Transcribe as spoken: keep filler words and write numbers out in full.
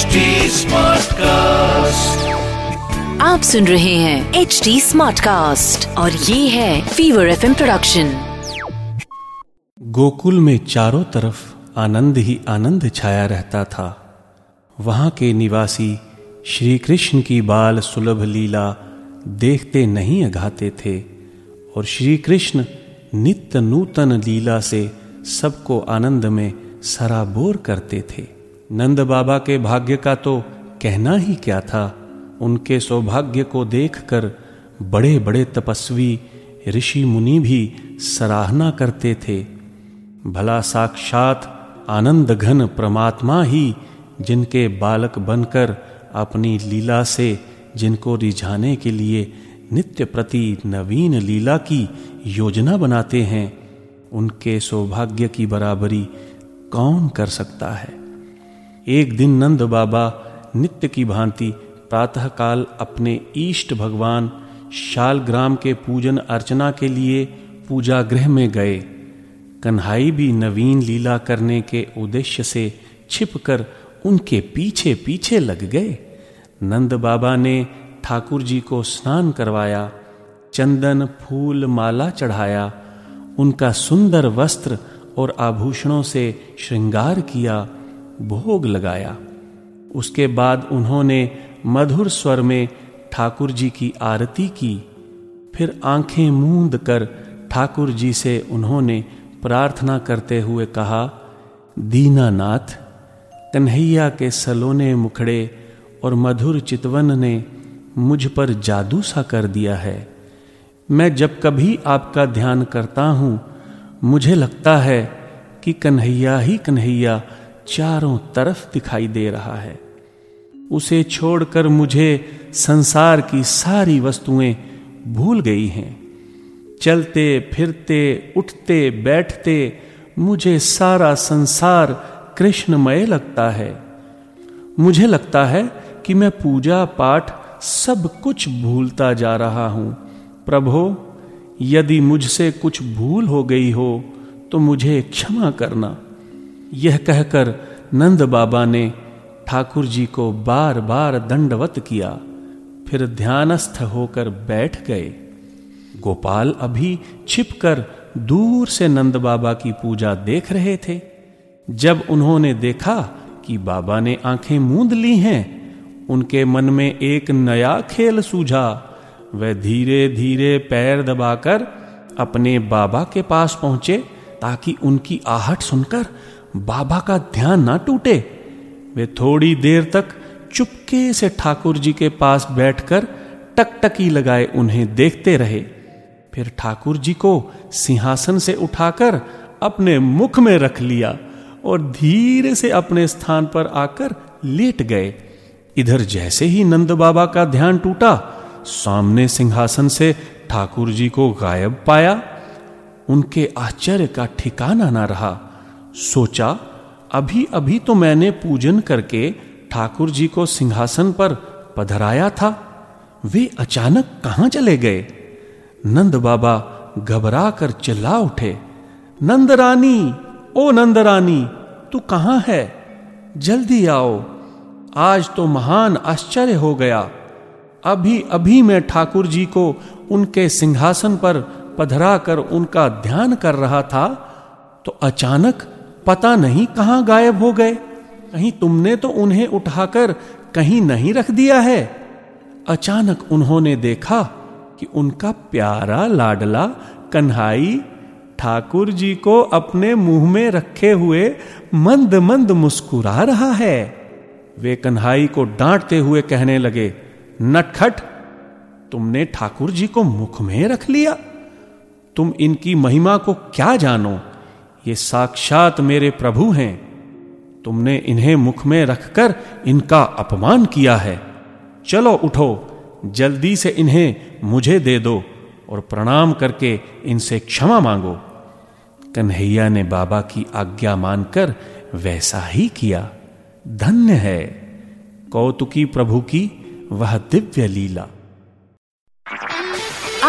H D Smartcast, आप सुन रहे हैं एच डी स्मार्टकास्ट और ये है fever F M production. Gokul में चारों तरफ आनंद ही आनंद छाया रहता था। वहाँ के निवासी श्री कृष्ण की बाल सुलभ लीला देखते नहीं अघाते थे और श्री कृष्ण नित्य नूतन लीला से सबको आनंद में सराबोर करते थे। नंद बाबा के भाग्य का तो कहना ही क्या था। उनके सौभाग्य को देखकर बड़े बड़े तपस्वी ऋषि मुनि भी सराहना करते थे। भला साक्षात आनंद घन परमात्मा ही जिनके बालक बनकर अपनी लीला से जिनको रिझाने के लिए नित्य प्रति नवीन लीला की योजना बनाते हैं, उनके सौभाग्य की बराबरी कौन कर सकता है। एक दिन नंद बाबा नित्य की भांति प्रातःकाल अपने इष्ट भगवान शालग्राम के पूजन अर्चना के लिए पूजा गृह में गए। कन्हई भी नवीन लीला करने के उद्देश्य से छिपकर उनके पीछे पीछे लग गए। नंद बाबा ने ठाकुर जी को स्नान करवाया, चंदन फूल माला चढ़ाया, उनका सुंदर वस्त्र और आभूषणों से श्रृंगार किया, भोग लगाया। उसके बाद उन्होंने मधुर स्वर में ठाकुर जी की आरती की। फिर आंखें मूंद कर ठाकुर जी से उन्होंने प्रार्थना करते हुए कहा, दीनानाथ, कन्हैया के सलोने मुखड़े और मधुर चितवन ने मुझ पर जादू सा कर दिया है। मैं जब कभी आपका ध्यान करता हूँ, मुझे लगता है कि कन्हैया ही कन्हैया चारों तरफ दिखाई दे रहा है। उसे छोड़कर मुझे संसार की सारी वस्तुएं भूल गई हैं। चलते फिरते उठते बैठते मुझे सारा संसार कृष्णमय लगता है। मुझे लगता है कि मैं पूजा पाठ सब कुछ भूलता जा रहा हूँ। प्रभो, यदि मुझसे कुछ भूल हो गई हो तो मुझे क्षमा करना। यह कहकर नंद बाबा ने ठाकुर जी को बार बार दंडवत किया, फिर ध्यानस्थ होकर बैठ गए। गोपाल अभी छिपकर दूर से नंद बाबा की पूजा देख रहे थे। जब उन्होंने देखा कि बाबा ने आंखें मूंद ली हैं, उनके मन में एक नया खेल सूझा। वह धीरे धीरे पैर दबाकर अपने बाबा के पास पहुंचे ताकि उनकी आहट सुनकर बाबा का ध्यान ना टूटे। वे थोड़ी देर तक चुपके से ठाकुर जी के पास बैठकर टकटकी लगाए उन्हें देखते रहे। फिर ठाकुर जी को सिंहासन से उठाकर अपने मुख में रख लिया और धीरे से अपने स्थान पर आकर लेट गए। इधर जैसे ही नंद बाबा का ध्यान टूटा, सामने सिंहासन से ठाकुर जी को गायब पाया। उनके आश्चर्य का ठिकाना ना रहा। सोचा, अभी अभी तो मैंने पूजन करके ठाकुर जी को सिंहासन पर पधराया था, वे अचानक कहाँ चले गए। नंद बाबा घबरा कर चिल्ला उठे, नंद रानी, ओ नंद रानी, तू कहाँ है? जल्दी आओ, आज तो महान आश्चर्य हो गया। अभी अभी मैं ठाकुर जी को उनके सिंहासन पर पधरा कर उनका ध्यान कर रहा था, तो अचानक पता नहीं कहाँ गायब हो गए। कहीं तुमने तो उन्हें उठाकर कहीं नहीं रख दिया है। अचानक उन्होंने देखा कि उनका प्यारा लाडला कन्हई ठाकुर जी को अपने मुंह में रखे हुए मंद मंद मुस्कुरा रहा है। वे कन्हई को डांटते हुए कहने लगे, नटखट, तुमने ठाकुर जी को मुख में रख लिया। तुम इनकी महिमा को क्या जानो? ये साक्षात मेरे प्रभु हैं। तुमने इन्हें मुख में रखकर इनका अपमान किया है। चलो उठो, जल्दी से इन्हें मुझे दे दो और प्रणाम करके इनसे क्षमा मांगो। कन्हैया ने बाबा की आज्ञा मानकर वैसा ही किया। धन्य है कौतुकी प्रभु की वह दिव्य लीला।